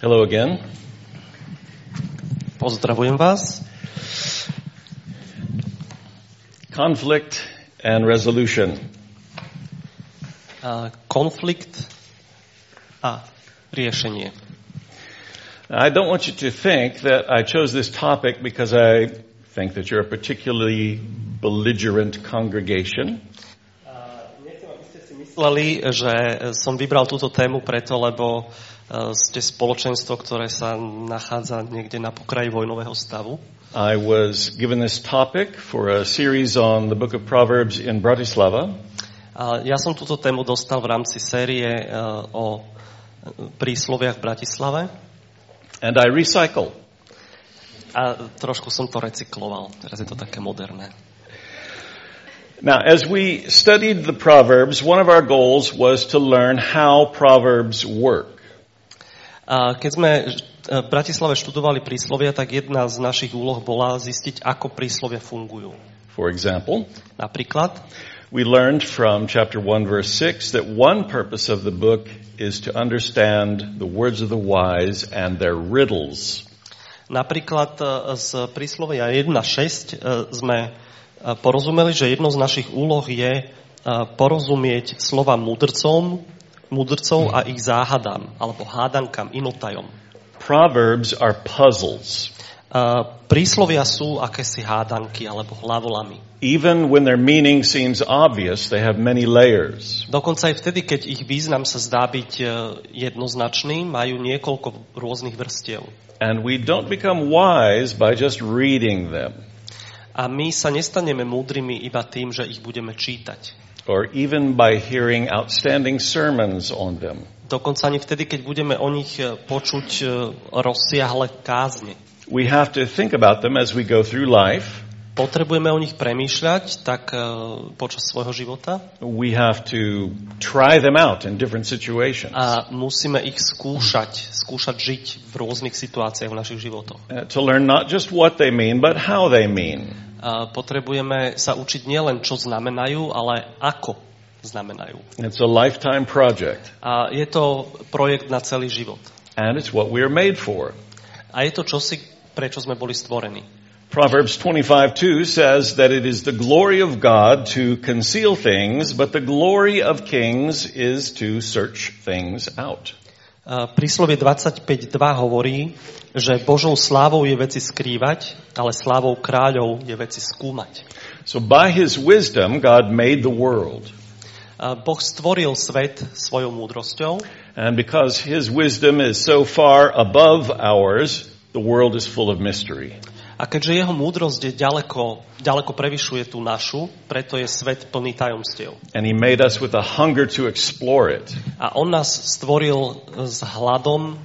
Hello again. Pozdravujem vás. Conflict and resolution. Konflikt a riešenie. I don't want you to think that I chose this topic because I think that you're a particularly belligerent congregation. Nechcem, aby ste si mysleli, že som vybral túto tému preto, lebo ste spoločenstvo, ktoré sa nachádza niekde na pokraji vojnového stavu. I was given this topic for a series on the book of Proverbs in Bratislava. Ja som túto tému dostal v rámci série o prísloviach v Bratislave. And I recycle. A trošku som to recykloval. Teraz je to také moderné. Now, as we studied the Proverbs, one of our goals was to learn how Proverbs work. Keď sme v Bratislave študovali príslovia, tak jedna z našich úloh bola zistiť, ako príslovia fungujú. For example, napríklad, we learned from chapter 1 verse 6 that one purpose of the book is to understand the words of the wise and their riddles. Napríklad z príslovia 1.6 sme porozumeli, že jednou z našich úloh je porozumieť slova mudrcov a ich záhadám, alebo hádankám, inotajom. Proverbs are puzzles. Príslovia sú akési hádanky, alebo hlavolami. Even when their meaning seems obvious, they have many layers. Dokonca aj vtedy, keď ich význam sa zdá byť jednoznačný, majú niekoľko rôznych vrstiev. And we don't become wise by just reading them. A my sa nestaneme múdrymi iba tým, že ich budeme čítať. Or even by hearing outstanding sermons on them. Dokonca ani vtedy, keď budeme o nich počuť rozsiahle kázne. We have to think about them as we go through life. Potrebujeme o nich premýšľať tak počas svojho života. We have to try them out in different situations. A musíme ich skúšať žiť v rôznych situáciách v našich životoch. To learn not just what they mean, but how they mean. Potrebujeme sa učiť nielen, čo znamenajú, ale ako znamenajú. It's a lifetime project. A je to projekt na celý život. And it's what we are made for. A je to čosi, prečo sme boli stvorení. Proverbs 25:2 says that it is the glory of God to conceal things, but the glory of kings is to search things out. Príslovie 25.2 hovorí, že Božou slávou je veci skrývať, ale slávou kráľov je veci skúmať. So by his wisdom God made the world. Boh stvoril svet svojou múdrosťou. And because his wisdom is so far above ours, the world is full of mystery. A keďže jeho múdrosť je ďaleko prevyšuje tú našu, preto je svet plný tajomstiev. And he made us with a hunger to explore it. A on nás stvoril s hladom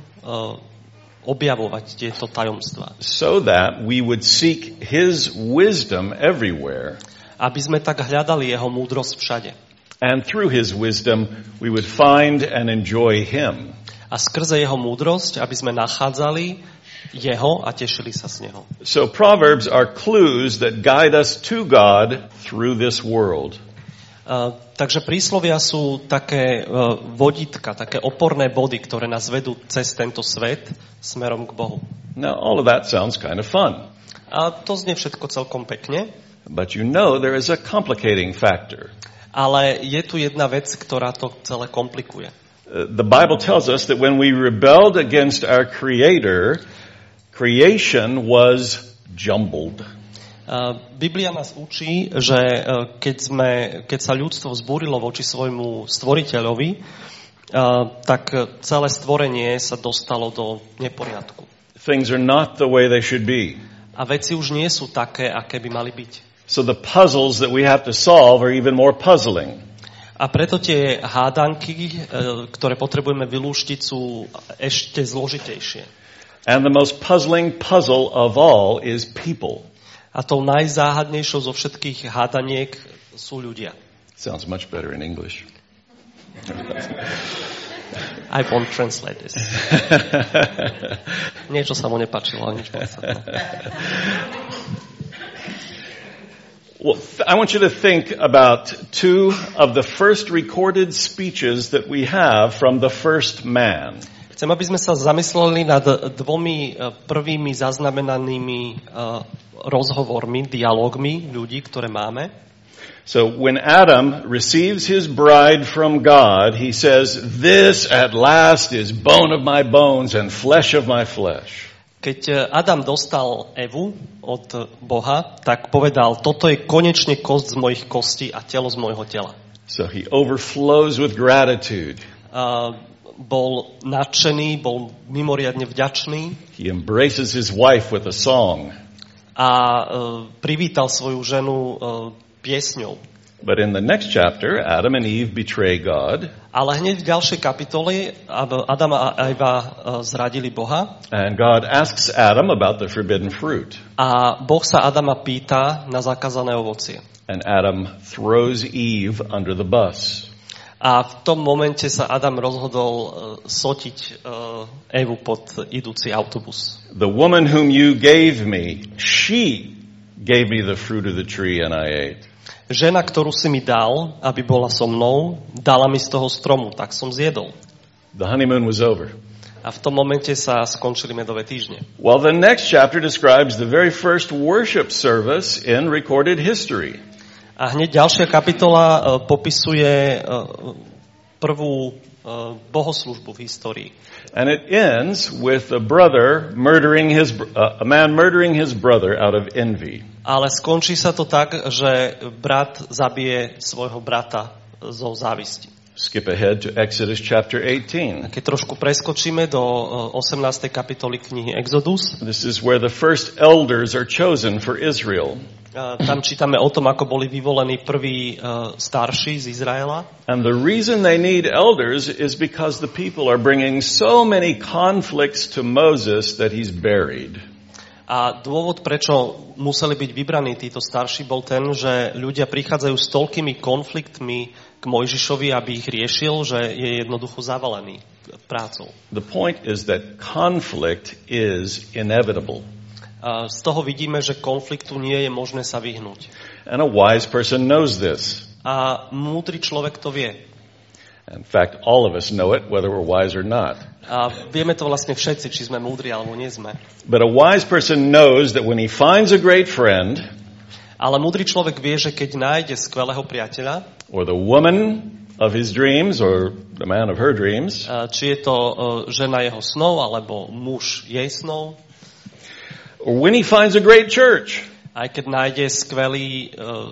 objavovať tieto tajomstvá. So that we would seek his wisdom everywhere. Aby sme tak hľadali jeho múdrosť všade. And through his wisdom we would find and enjoy him. A skrze jeho múdrosť, aby sme nachádzali jeho a tešili sa z neho. So Proverbs are clues that guide us to God through this world. Takže príslovia sú také vodítka, také oporné body, ktoré nás vedú cez tento svet smerom k Bohu. Now all of that sounds kind of fun. A to znie všetko celkom pekne. But you know there is a complicating factor. Ale je tu jedna vec, ktorá to celé komplikuje. The Bible tells us that when we rebelled against our Creator, creation was jumbled. Biblia nás učí, že keď sa ľudstvo vzbúrilo voči svojmu stvoriteľovi, tak celé stvorenie sa dostalo do neporiadku. Things are not the way they should be. A veci už nie sú také, aké by mali byť. So the puzzles that we have to solve are even more puzzling. A preto tie hádanky, ktoré potrebujeme vylúštiť, sú ešte zložitejšie. And the most puzzling puzzle of all is people. A tou najzáhadnejšou zo všetkých hádaniek sú ľudia. Sounds much better in English. I won't translate this. Niečo sa mu nepáčilo, nič podstatné. Well, I want you to think about two of the first recorded speeches that we have from the first man. Chcem, aby sme sa zamysleli nad dvomi prvými zaznamenanými rozhovormi, dialógmi ľudí, ktoré máme. So when Adam receives his bride from God, he says, "This at last is bone of my bones and flesh of my flesh." Keď Adam dostal Evu od Boha, tak povedal: "Toto je konečne kosť z mojich kostí a telo z mojho tela." So he overflows with gratitude. Bol nadšený, bol mimoriadne vďačný. He embraces his wife with a song. A privítal svoju ženu piesňou. But in the next chapter, Adam and Eve betray God. Ale hneď v ďalšej kapitole Adam a Eva zradili Boha. And God asks Adam about the forbidden fruit. A Boh sa Adama pýta na zakázané ovocie. And Adam throws Eve under the bus. A v tom momente sa Adam rozhodol sotiť Evu pod idúci autobus. The woman whom you gave me, she gave me the fruit of the tree and I ate. Žena, ktorú si mi dal, aby bola so mnou, dala mi z toho stromu, tak som zjedol. The honeymoon was over. A v tom momente sa skončili medové týždne. Well, the next chapter describes the very first worship service in recorded history. A hneď ďalšia kapitola popisuje prvú bohoslužbu v histórii. And it ends with a man murdering his brother out of envy. Ale skončí sa to tak, že brat zabije svojho brata zo závisti. Skip ahead to Exodus chapter 18. Keď trošku preskočíme do 18. kapitoly knihy Exodus. This is where the first elders are chosen for Israel. Tam čítame o tom, ako boli vyvolení prví starší z Izraela. And the reason they need elders is because the people are bringing so many conflicts to Moses that he's buried. A dôvod, prečo museli byť vybraní títo starší, bol ten, že ľudia prichádzajú s toľkými konfliktmi k Mojžišovi, aby ich riešil, že je jednoducho zavalený prácou. The point is that conflict is inevitable. Z toho vidíme, že konfliktu nie je možné sa vyhnúť. And a wise person knows this. A múdry človek to vie. In fact, all of us know it, whether we're wise or not. A vieme to vlastne všetci, či sme múdri alebo nie sme. But a wise person knows that when he finds a great friend, ale múdry človek vie, že keď nájde skvelého priateľa, or the woman of his dreams or the man of her dreams, či je to žena jeho snov alebo muž jej snov, or when he finds a great church, aj keď nájde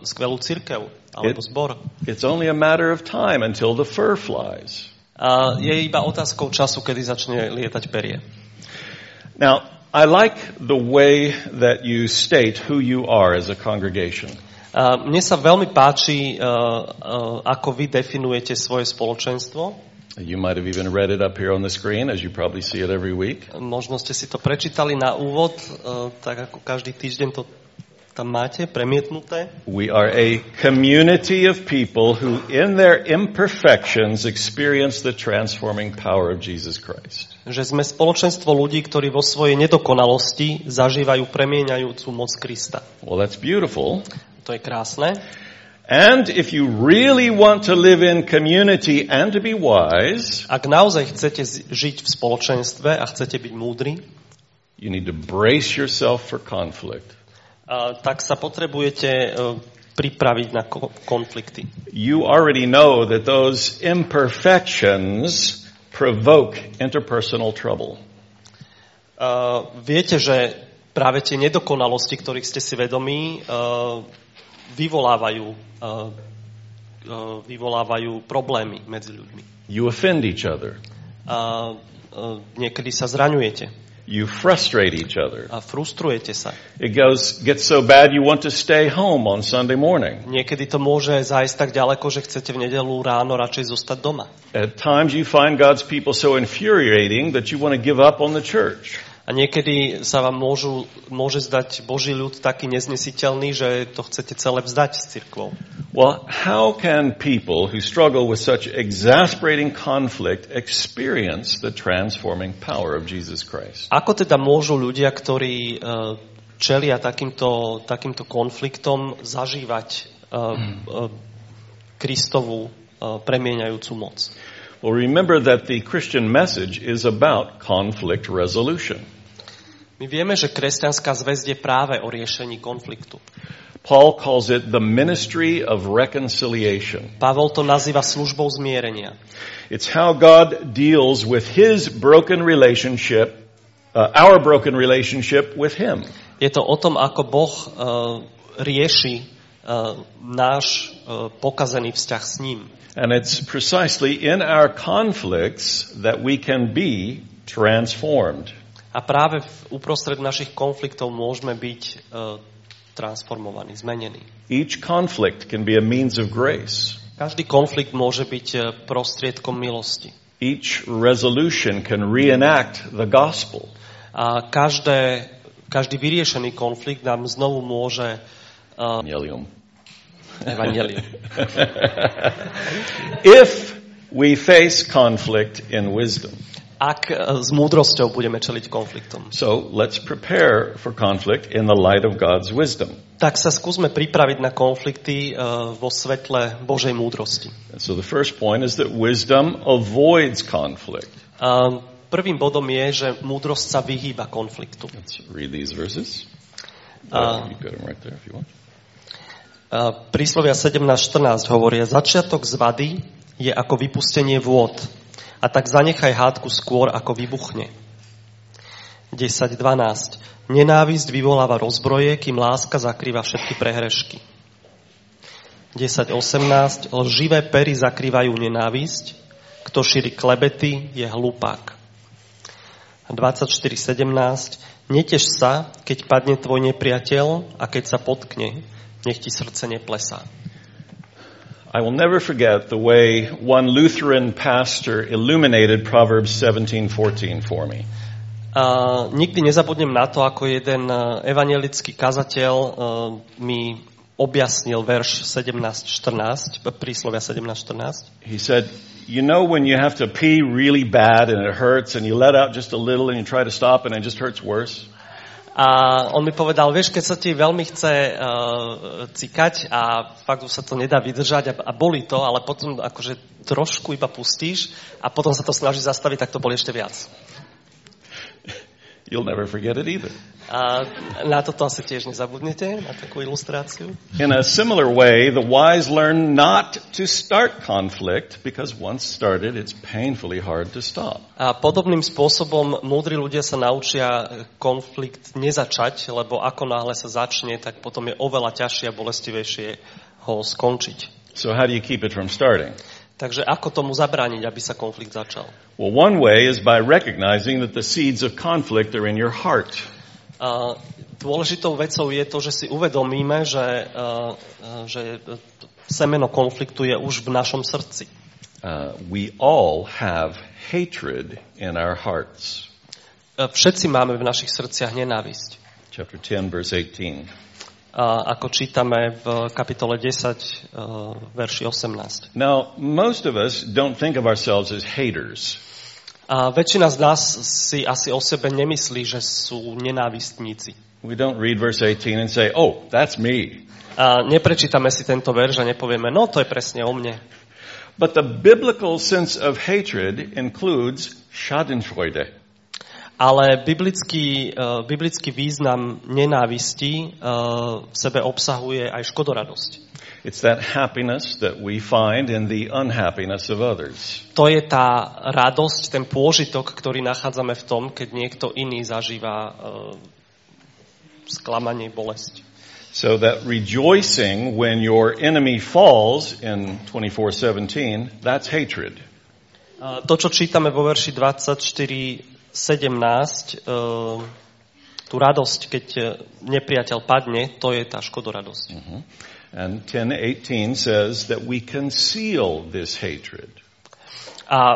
skvelú cirkev alebo zbor, it's only a matter of time until the fur flies. Je iba otázkou času, kedy začne lietať perie. Now, I like the way that you state who you are as a congregation. Mne sa veľmi páči, ako vy definujete svoje spoločenstvo. You might have even read it up here on the screen, as you probably see it every week. Možno ste si to prečítali na úvod, tak ako každý týždeň to tam máte premietnuté. We are a community of people who in their imperfections experience the transforming power of Jesus Christ. Že sme spoločenstvo ľudí, ktorí vo svojej nedokonalosti zažívajú premieňajúcu moc Krista. Well, that's beautiful. To je krásne. And if you really want to live in community and to be wise, ak naozaj chcete žiť v spoločenstve a chcete byť múdri, you need to brace yourself for conflict. Tak sa potrebujete pripraviť na konflikty. You already know that those imperfections provoke interpersonal trouble. Viete, že práve tie nedokonalosti, ktorých ste si vedomí, vyvolávajú problémy medzi ľuďmi. You offend each other. Niekedy sa zraňujete. You frustrate each other. A frustrujete sa. It gets so bad you want to stay home on Sunday morning. Niekedy to môže zájsť tak ďaleko, že chcete v nedeľu ráno radšej zostať doma. At times you find God's people so infuriating that you want to give up on the church. A niekedy sa vám môže zdať Boží ľud taký neznesiteľný, že to chcete celé vzdať s cirkvou. Well, how can people who struggle with such exasperating conflict experience the transforming power of Jesus Christ? Ako teda môžu ľudia, ktorí čelia takýmto konfliktom, zažívať Kristovú premieňajúcu moc? Well, remember that the Christian message is about conflict resolution. My wiemy, że kresťanská zväzť je práve o riešení konfliktu. Paul calls it the ministry of reconciliation. Pavol to nazýva službou zmierenia. It's how God deals with his broken relationship, our broken relationship with him. Je to o tom, ako Boh rieši náš pokazený vzťah s ním. And it's precisely in our conflicts that we can be transformed. A práve uprostred našich konfliktov môžeme byť transformovaní, zmenení. Each conflict can be a means of grace. Každý konflikt môže byť prostriedkom milosti. Each resolution can reenact the gospel. A každý vyriešený konflikt nám znovu môže Evangelium. If we face conflict in wisdom. Ak s múdrosťou budeme čeliť konfliktom. So let's prepare for conflict in the light of God's wisdom. Tak sa skúsme pripraviť na konflikty vo svetle Božej múdrosti. So the first point is that wisdom avoids conflict. Prvým bodom je, že múdrosť sa vyhýba konfliktu. Let's read these verses. You've got them right there if you want. Príslovia 17:14 hovoria: začiatok z vady je ako vypustenie vôd. A tak zanechaj hádku skôr, ako vybuchne. 10.12. Nenávisť vyvoláva rozbroje, kým láska zakrýva všetky prehrešky. 10.18. Lživé pery zakrývajú nenávisť. Kto šíri klebety, je hlupák. 24.17. Neteš sa, keď padne tvoj nepriateľ a keď sa potkne, nech ti srdce neplesá. I will never forget the way one Lutheran pastor illuminated Proverbs 17:14 for me. Nikdy nezabudnem na to, ako jeden evanjelický kazateľ mi objasnil verš 17:14, príslovia 17:14. He said, you know when you have to pee really bad and it hurts and you let out just a little and you try to stop and it just hurts worse? A on mi povedal, vieš, keď sa ti veľmi chce cikať a fakt už sa to nedá vydržať a bolí to, ale potom akože trošku iba pustíš a potom sa to snažíš zastaviť, tak to bolí ešte viac. You'll never forget it either. A na toto asi tiež nezabudnete, na takú ilustráciu. In a similar way, the wise learn not to start conflict, because once started, it's painfully hard to stop. A podobným spôsobom múdri ľudia sa naučia konflikt nezačať, lebo ako náhle sa začne, tak potom je oveľa ťažšie a bolestivejšie ho skončiť. So how do you keep it from starting? Takže ako tomu zabrániť, aby sa konflikt začal? Well, one way is by recognizing that the seeds of conflict are in your heart. Dôležitou vecou je to, že si uvedomíme, že semeno konfliktu je už v našom srdci. We all have hatred in our hearts. Všetci máme v našich srdciach nenávisť. Chapter 10, verse 18. Ako čítame v kapitole 10, verši 18. Now, most of us don't think of ourselves as haters. Väčšina z nás si asi o sebe nemyslí, že sú nenávistníci. We don't read verse 18 and say, oh, that's me. Neprečítame si tento verš a nepovieme, no, to je presne o mne. But the biblical sense of hatred includes Schadenfreude. Ale biblický význam nenávisti v sebe obsahuje aj škodoradosť. It's that happiness that we find in the unhappiness of others. To je tá radosť, ten pôžitok, ktorý nachádzame v tom, keď niekto iný zažíva sklamanie, bolesť. So that rejoicing when your enemy falls in 24:17, that's hatred. To, čo čítame vo verši 24:17, tú radosť, keď nepriateľ padne, to je tá škodoradosť. Uh-huh. And 10:18 says that we conceal this hatred. A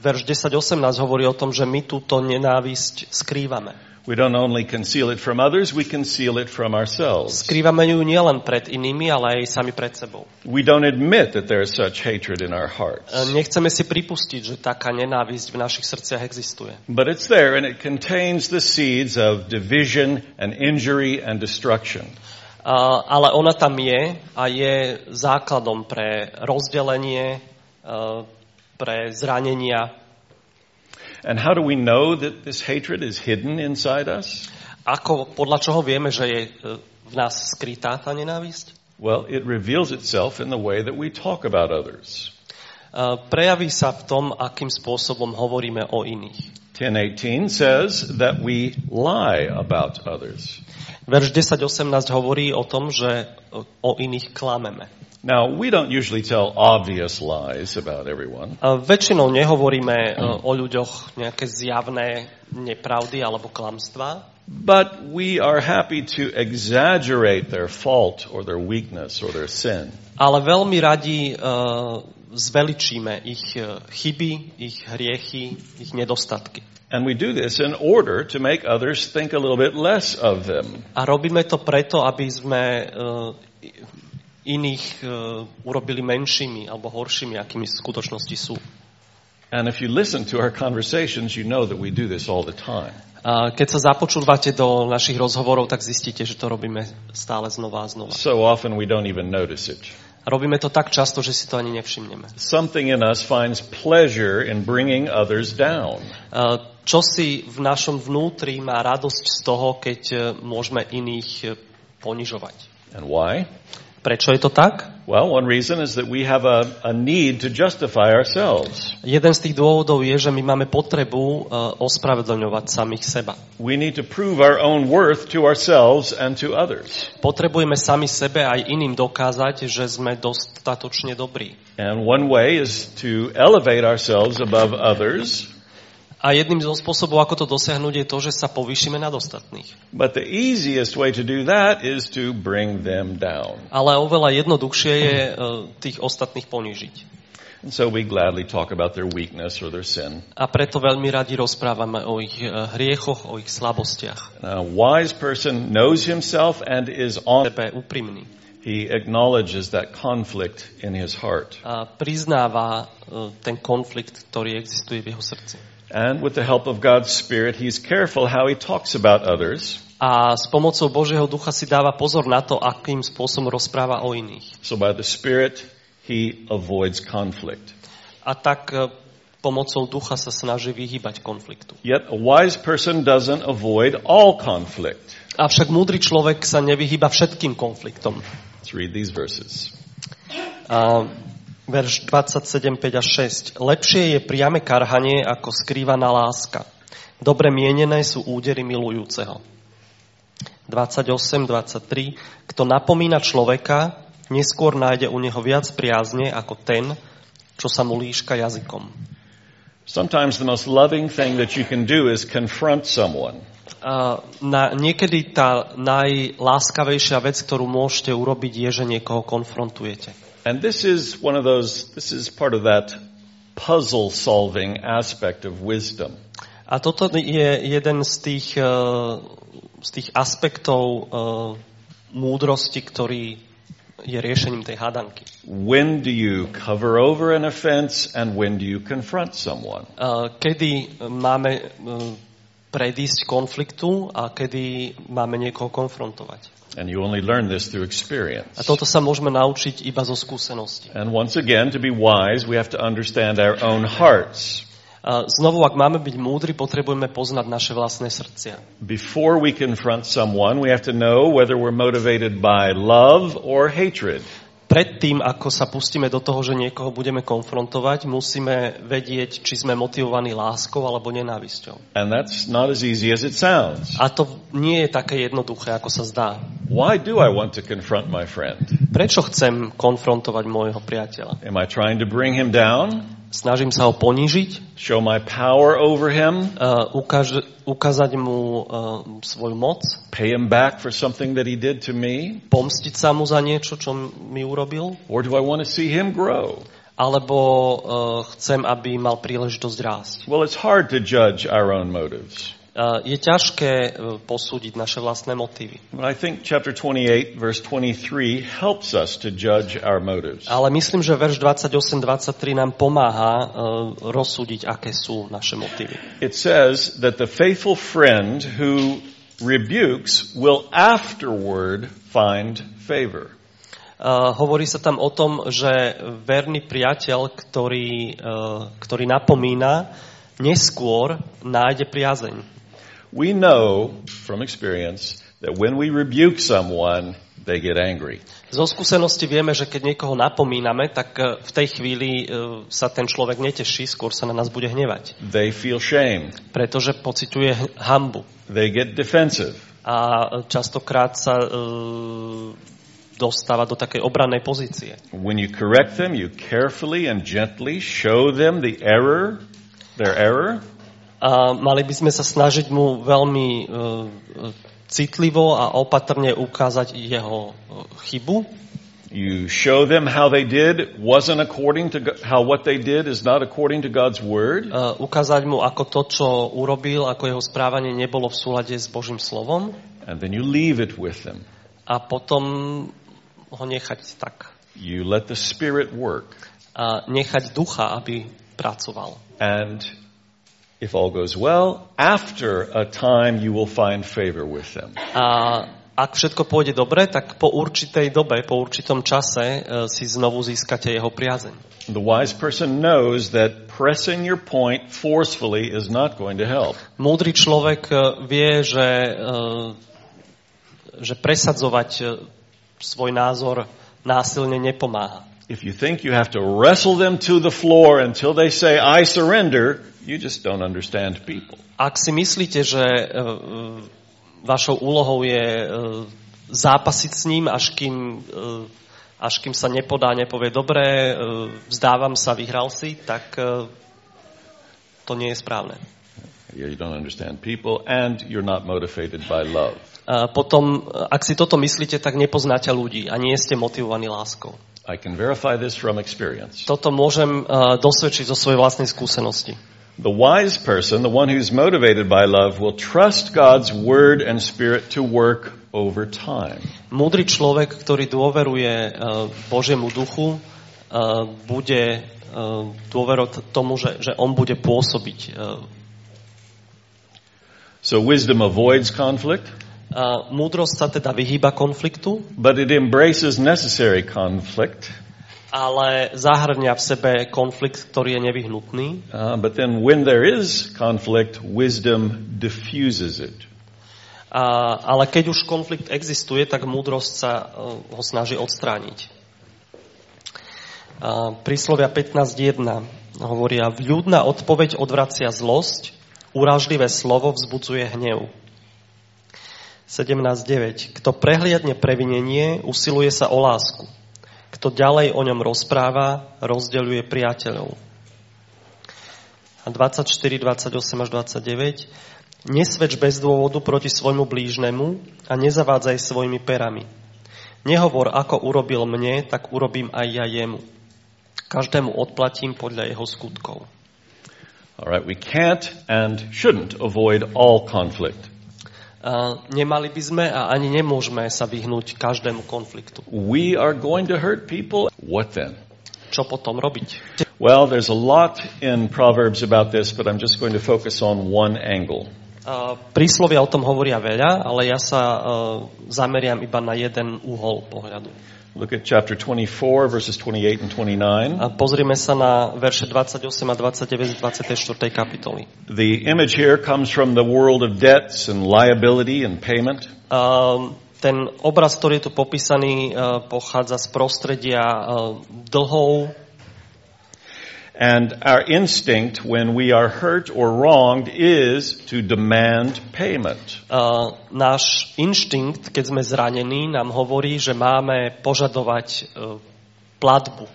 verš 10:18 hovorí o tom, že my túto nenávisť skrývame. We don't only conceal it from others, we conceal it from ourselves. Skrývame ju nielen pred inými, ale aj sami pred sebou. We don't admit that there is such hatred in our hearts. Nechceme si pripustiť, že taká nenávisť v našich srdciach existuje. But it's there and it contains the seeds of division and injury and destruction. Ale ona tam je a je základom pre rozdelenie, pre zranenia. And how do we know that this hatred is hidden inside us? Ako, podľa čoho vieme, že je v nás skrytá tá nenávisť? Well, it reveals itself in the way that we talk about others. Prejaví sa v tom, akým spôsobom hovoríme o iných. 10:18 says that we lie about others. Verš 10:18 hovorí o tom, že o iných klameme. Now, we don't usually tell obvious lies about everyone. Väčšinou nehovoríme o ľuďoch nejaké zjavné nepravdy alebo klamstvá. But we are happy to exaggerate their fault or their weakness or their sin. Ale veľmi radi zveličíme ich chyby, ich hriechy, ich nedostatky. And we do this in order to make others think a little bit less of them. A robíme to preto, aby sme iných urobili menšími alebo horšími, akými v skutočnosti sú. And if you listen to our conversations, you know that we do this all the time. Keď sa započúvate do našich rozhovorov, tak zistíte, že to robíme stále znova a znova. So often we don't even notice it. Robíme to tak často, že si to ani nevšimneme. Something in us finds pleasure in bringing others down. Čosi v našom vnútri má radosť z toho, keď môžeme iných ponižovať. And why? Prečo je to tak? Well, one reason is that we have a need to justify ourselves. Jeden z tých dôvodov je, že my máme potrebu ospravedlňovať samých seba. We need to prove our own worth to ourselves and to others. Potrebujeme sami sebe aj iným dokázať, že sme dostatočne dobrí. And one way is to elevate ourselves above others. A jedným zo spôsobov, ako to dosiahnuť, je to, že sa povýšime nad ostatných. But the easiest way to do that is to bring them down. Ale oveľa jednoduchšie je tých ostatných ponížiť. And so we gladly talk about their weakness or their sin. A preto veľmi radi rozprávame o ich hriechoch, o ich slabostiach. A wise person knows himself and is on sebe úprimný. He acknowledges that conflict in his heart. A priznáva ten konflikt, ktorý existuje v jeho srdci. And with the help of God's Spirit, he's careful how he talks about others. A s pomocou Božieho ducha si dáva pozor na to, akým spôsobom rozpráva o iných. So by the Spirit, he avoids conflict. A tak pomocou ducha sa snaží vyhýbať konfliktu. Yet a wise person doesn't avoid all conflict. Avšak múdry človek sa nevyhýba všetkým konfliktom. Let's read these verses. Verš 27:5 až 6. Lepšie je priame karhanie ako skrývaná láska. Dobre mienené sú údery milujúceho. 28:23. Kto napomína človeka, neskôr nájde u neho viac priazne ako ten, čo sa mu líška jazykom. Sometimes the most loving thing that you can do is confront someone. Niekedy tá najláskavejšia vec, ktorú môžete urobiť, je, že niekoho konfrontujete. And this is part of that puzzle solving aspect of wisdom. A toto je jeden z tých aspektov múdrosti, ktorý je riešením tej hádanky. When do you cover over an offense and when do you confront someone? Kedy máme predísť konfliktu a kedy máme niekoho konfrontovať. And you only learn this through experience. A toto sa môžeme naučiť iba zo skúsenosti. And once again, to be wise, we have to understand our own hearts. Znovu, ak máme byť múdri, potrebujeme poznať naše vlastné srdcia. Before we confront someone, we have to know whether we're motivated by love or hatred. Predtým, ako sa pustíme do toho, že niekoho budeme konfrontovať, musíme vedieť, či sme motivovaní láskou alebo nenávisťou. And that's not as easy as it sounds. A to nie je také jednoduché, ako sa zdá. Why do I want to confront my friend? Prečo chcem konfrontovať môjho priateľa? Am I trying to bring him down? Snažím sa ho ponížiť? Show my power over him? Ukázať mu svoju moc? Pay him back for something that he did to me? Pomstiť sa mu za niečo, čo mi urobil? Or do I want to see him grow? Alebo chcem, aby mal príležitosť rásť? Well, it's hard to judge our own motives. Je ťažké posúdiť naše vlastné motívy. I think chapter 28 verse 23 helps us to judge our motives. Ale myslím, že verš 28:23 nám pomáha rozsúdiť, aké sú naše motívy. It says that the faithful friend who rebukes will afterward find favor. Hovorí sa tam o tom, že verný priateľ, ktorý napomína, neskôr nájde priazeň. We know from experience that when we rebuke someone, they get angry. Zo skúsenosti vieme, že keď niekoho napomíname, tak v tej chvíli sa ten človek neteší, skôr sa na nás bude hnevať. They feel shame. Pretože pociťuje hanbu. They get defensive. A častokrát sa dostáva do takej obrannej pozície. When you correct them, you carefully and gently show them the error, their error. A mali by sme sa snažiť mu veľmi citlivo a opatrne ukázať jeho chybu. You show them how they did wasn't according to how what they did is not according to God's word. Ukázať mu, ako to, čo urobil, ako jeho správanie nebolo v súlade s Božím slovom. And then you leave it with them. A potom ho nechať tak. You let the spirit work. A nechať ducha, aby pracoval. And if all goes well, after a time you will find favor with them. A ak všetko pôjde dobre, tak po určitej dobe, po určitom čase si znovu získate jeho priazeň. The wise person knows that pressing your point forcefully is not going to help. Múdry človek vie, že presadzovať svoj názor násilne nepomáha. If you think you have to wrestle them to the floor until they say I surrender, you just don't understand people. Ak si myslíte, že vašou úlohou je zápasiť s ním, až kým sa nepodá, nepovie dobre, vzdávam sa, vyhral si, tak to nie je správne. You don't understand people and you're not motivated by love. Potom, ak si toto myslíte, tak nepoznáte ľudí a nie ste motivovaní láskou. I can verify this from experience. Toto môžem dosvedčiť zo svojej vlastnej skúsenosti. The wise person, the one who's motivated by love, will trust God's word and spirit to work over time. Múdry človek, ktorý dôveruje Božiemu duchu, bude dôverovať tomu, že on bude pôsobiť. So wisdom avoids conflict. Múdrosť sa teda vyhýba konfliktu, but it embraces necessary conflict. Ale zahrňa v sebe konflikt, ktorý je nevyhnutný. But then when there is conflict, wisdom diffuses it. Ale keď už konflikt existuje, tak múdrosť sa ho snaží odstrániť. Príslovia 15.1 hovoria: vľúdna odpoveď odvracia zlosť, urážlivé slovo vzbudzuje hnev. 17.9. Kto prehliadne previnenie, usiluje sa o lásku. Kto ďalej o ňom rozpráva, rozdeľuje priateľov. A 24, 28 až 29. Nesvedč bez dôvodu proti svojmu blížnemu a nezavádzaj svojimi perami. Nehovor, ako urobil mne, tak urobím aj ja jemu. Každému odplatím podľa jeho skutkov. All right, we can't and shouldn't avoid all conflict. Nemali by sme a ani nemôžeme sa vyhnúť každému konfliktu. We are going to hurt people. What then? Čo potom robiť? Well, there's a lot in Proverbs about this, but I'm just going to focus on one angle. Príslovia o tom hovoria veľa, ale ja sa zameriam iba na jeden uhol pohľadu. Look at chapter 24, verses 28 and 29. A pozrime sa na verše 28 a 29 z 24. kapitoly. The image here comes from the world of debts and liability and payment. Ten obraz, ktorý je tu popísaný, pochádza z prostredia dlhov. And our instinct when we are hurt or wronged is to demand payment. Náš inštinkt, keď sme zranení, nám hovorí, že máme požadovať platbu.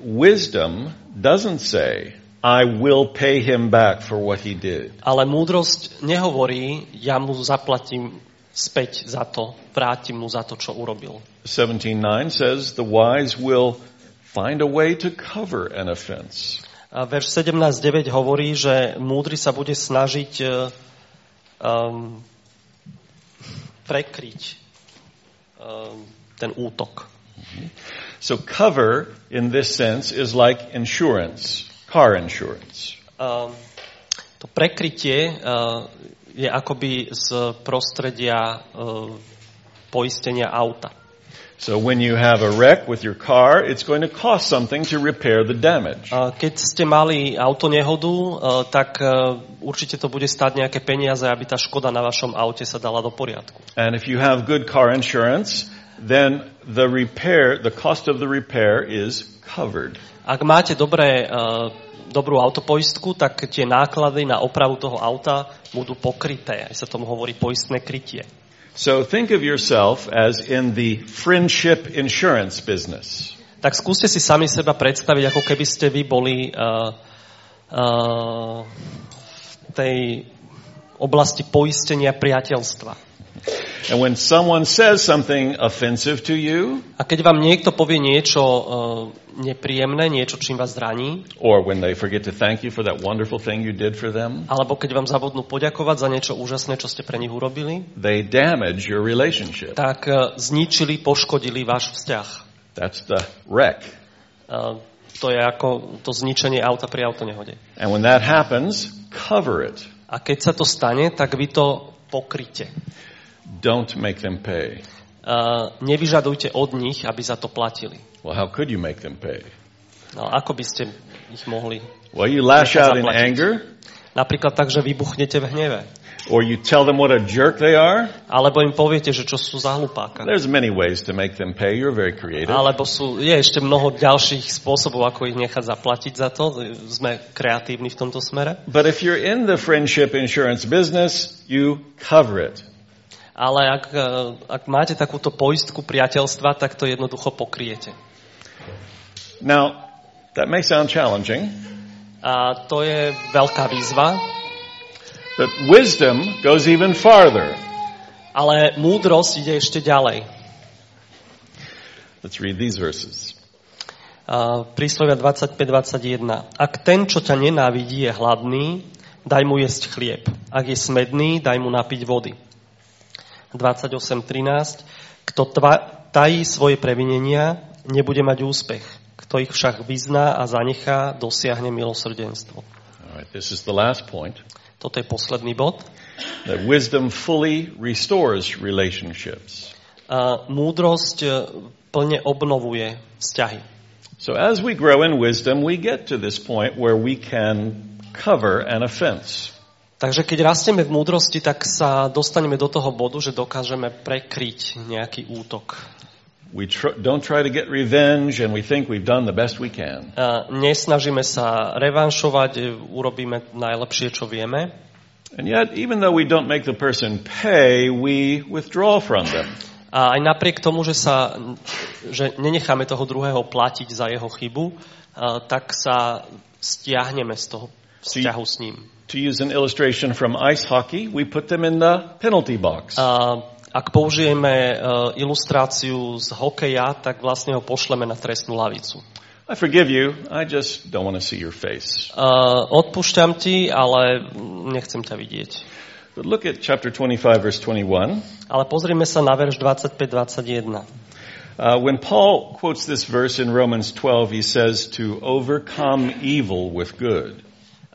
Wisdom doesn't say I will pay him back for what he did. Ale múdrosť nehovorí, ja mu zaplatím späť za to, vrátim mu za to, čo urobil. 17:9 says the wise will find a way to cover an offense. A verš 17.9 hovorí, že múdry sa bude snažiť prekryť ten útok. So cover in this sense is like insurance, car insurance. To prekrytie je akoby z prostredia poistenia auta. So when you have a wreck with your car, it's going to cost something to repair the damage. Keď ste mali autonehodu, tak určite to bude stáť nejaké peniaze, aby tá škoda na vašom aute sa dala do poriadku. And if you have good car insurance, then the cost of the repair is covered. Ak máte dobrú autopoistku, tak tie náklady na opravu toho auta budú pokryté. Aj sa tomu hovorí poistné krytie. So think of yourself as in the friendship insurance business. Tak skúste si sami seba predstaviť, ako keby ste vy boli v tej oblasti poistenia priateľstva. And when someone says something offensive to you, a keď vám niekto povie niečo nepríjemné, niečo, čím vás zraní, or when they forget to thank you for that wonderful thing you did for them, alebo keď vám zabudnú poďakovať za niečo úžasné, čo ste pre nich urobili, they damage your relationship. Tak zničili, poškodili váš vzťah. That's the wreck. To je ako to zničenie auta pri autonehode. And when that happens, cover it. A keď sa to stane, tak vy to pokryte. Don't make them pay. Nevyžadujte od nich, aby za to platili. Well, how could you make them pay? No, ako by ste ich mohli? Well, you lash out in anger. Napríklad tak, že vybuchnete v hneve. Or you tell them what a jerk they are. Alebo im poviete, že čo sú za hlupáka. There's many ways to make them pay. You're very creative. Alebo je ešte mnoho ďalších spôsobov, ako ich nechať zaplatiť za to. Sme kreatívni v tomto smere. But if you're in the friendship insurance business, you cover it. Ale ak máte takúto poistku priateľstva, tak to jednoducho pokryjete. Now, that may sound challenging. A to je veľká výzva. But wisdom goes even farther. Ale múdrosť ide ešte ďalej. Let's read these verses. Príslovia 25:21. Ak ten, čo ťa nenávidí, je hladný, daj mu jesť chlieb. Ak je smedný, daj mu napiť vody. 28:13. Kto tají svoje previnenia, nebude mať úspech. Kto ich však vyzná a zanechá, dosiahne milosrdenstvo. All right, this is the last point. Toto je posledný bod. That wisdom fully restores relationships. Múdrosť plne obnovuje vzťahy. So as we grow in wisdom, we get to this point where we can cover an offense. Takže keď rastieme v múdrosti, tak sa dostaneme do toho bodu, že dokážeme prekryť nejaký útok. We don't try to get revenge and we think we've done the best we can. Nesnažíme sa revanšovať, urobíme najlepšie, čo vieme. And yet, even though we don't make the person pay, we withdraw from them. A aj napriek tomu, že nenecháme toho druhého platiť za jeho chybu, tak sa stiahneme z toho vzťahu s ním. To use an illustration from ice hockey, we put them in the penalty box. Ak použijeme ilustráciu z hokeja, tak vlastne ho pošleme na trestnú lavicu. I forgive you, I just don't want to see your face. Odpúšťam ti, ale nechcem ťa vidieť. But look at chapter 25 verse 21. Ale pozrime sa na verš 25:21. When Paul quotes this verse in Romans 12, he says to overcome evil with good.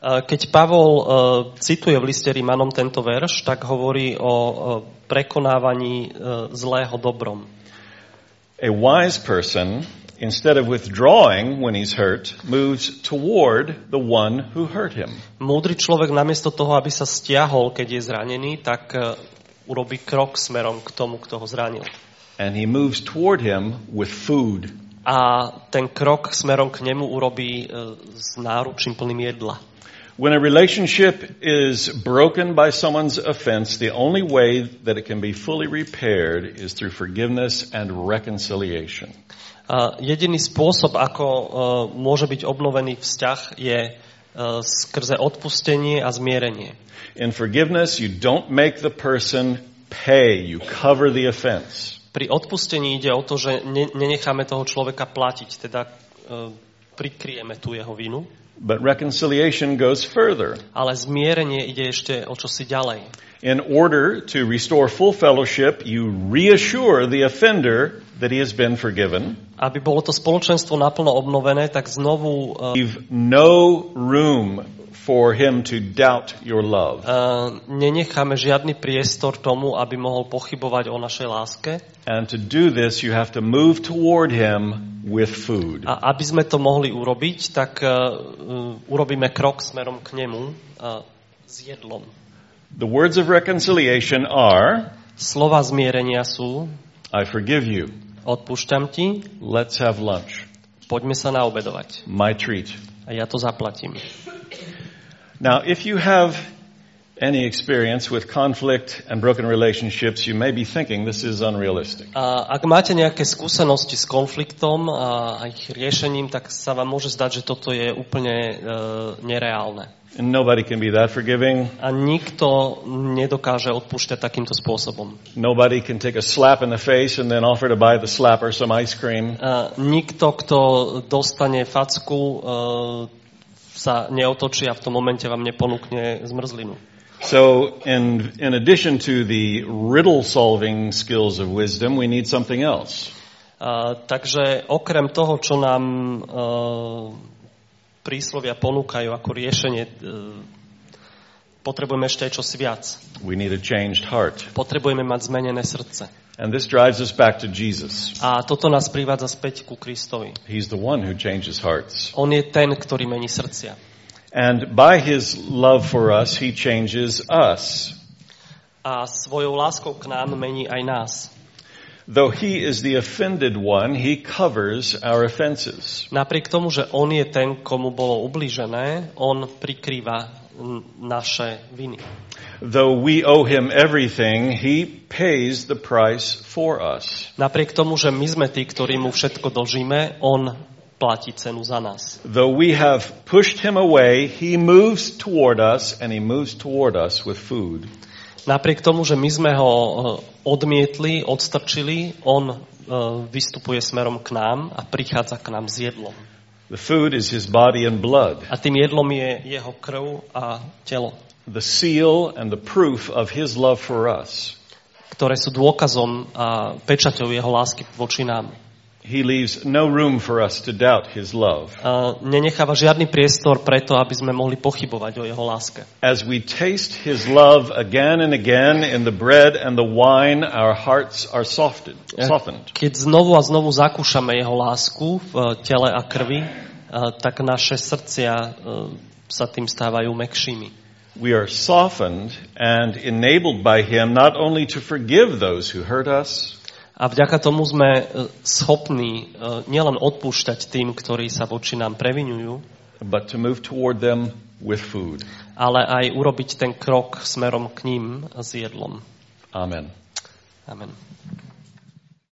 Keď Pavol cituje v liste Rimanom tento verš, tak hovorí o prekonávaní zlého dobrom. A wise person, instead of withdrawing when he's hurt, moves toward the one who hurt him. Múdry človek namiesto toho, aby sa stiahol, keď je zranený, tak urobí krok smerom k tomu, kto ho zranil. And he moves toward him with food. A ten krok smerom k nemu urobí s náručím plným jedla. When a relationship is broken by someone's offense, the only way that it can be fully repaired is through forgiveness and reconciliation. Jediný spôsob, ako môže byť obnovený vzťah, je skrze odpustenie a zmierenie. In forgiveness, you don't make the person pay, you cover the offense. Pri odpustení ide o to, že nenecháme toho človeka platiť, teda prikryjeme tú jeho vinu. But reconciliation goes further. Ale zmierenie ide ešte o čosi ďalej. In order to restore full fellowship, you reassure the offender that he has been forgiven, aby bolo to spoločenstvo naplno obnovené, tak znovu leave no room for him to doubt your love. Nenecháme žiadny priestor tomu, aby mohol pochybovať o našej láske. And to do this you have to move toward him with food. A aby sme to mohli urobiť, tak urobíme krok smerom k nemu s jedlom. The words of reconciliation are, slova zmierenia sú, I forgive you. Odpúšťam ti. Let's have lunch. Poďme sa naobedovať. My treat. A ja to zaplatím. Now, if you have any experience with conflict and broken relationships, you may be thinking this is unrealistic. Ak máte nejaké skúsenosti s konfliktom a ich riešením, tak sa vám môže zdať, že toto je úplne nereálne. And nobody can be that forgiving. A nikto nedokáže odpúšťať takýmto spôsobom. Nobody can take a slap in the face and then offer to buy the slapper some ice cream. Nikto, kto dostane facku, sa neotočí a v tom momente vám neponúkne zmrzlinu. So in addition to the riddle solving skills of wisdom, we need something else. Takže okrem toho, čo nám príslovia ponúkajú ako riešenie, potrebujeme ešte aj čosi viac. We need a changed heart. Potrebujeme mať zmenené srdce. And this drives us back to Jesus. A toto nás privádza späť ku Kristovi. He's the one who changes hearts. On je ten, ktorý mení srdcia. And by his love for us he changes us. A svojou láskou k nám mení aj nás. Though he is the offended one, he covers our offenses. Napriek tomu, že on je ten, komu bolo ublížené, on prikrýva naše viny. Though we owe him everything, he pays the price for us. Napriek tomu, že my sme tí, ktorí mu všetko dlžíme, on platí cenu za nás. Though we have pushed him away, he moves toward us and he moves toward us with food. Napriek tomu, že my sme ho odmietli, odstrčili, on vystupuje smerom k nám a prichádza k nám s jedlom. The food is his body and blood. A tým jedlom je jeho krv a telo. The seal and the proof of his love for us. Ktoré sú dôkazom a pečaťou jeho lásky voči nám. He leaves no room for us to doubt his love. Nenecháva žiadny priestor preto, aby sme mohli pochybovať o jeho láske. As we taste his love again and again in the bread and the wine, our hearts are softened. Keď znovu a znovu zakúšame jeho lásku v tele a krvi, tak naše srdcia sa tým stávajú mäkšími. We are softened and enabled by him not only to forgive those who hurt us, a vďaka tomu sme schopní nielen odpúšťať tým, ktorí sa voči nám previnujú, but to move toward them with food. Ale aj urobiť ten krok smerom k ním s jedlom. Amen. Amen.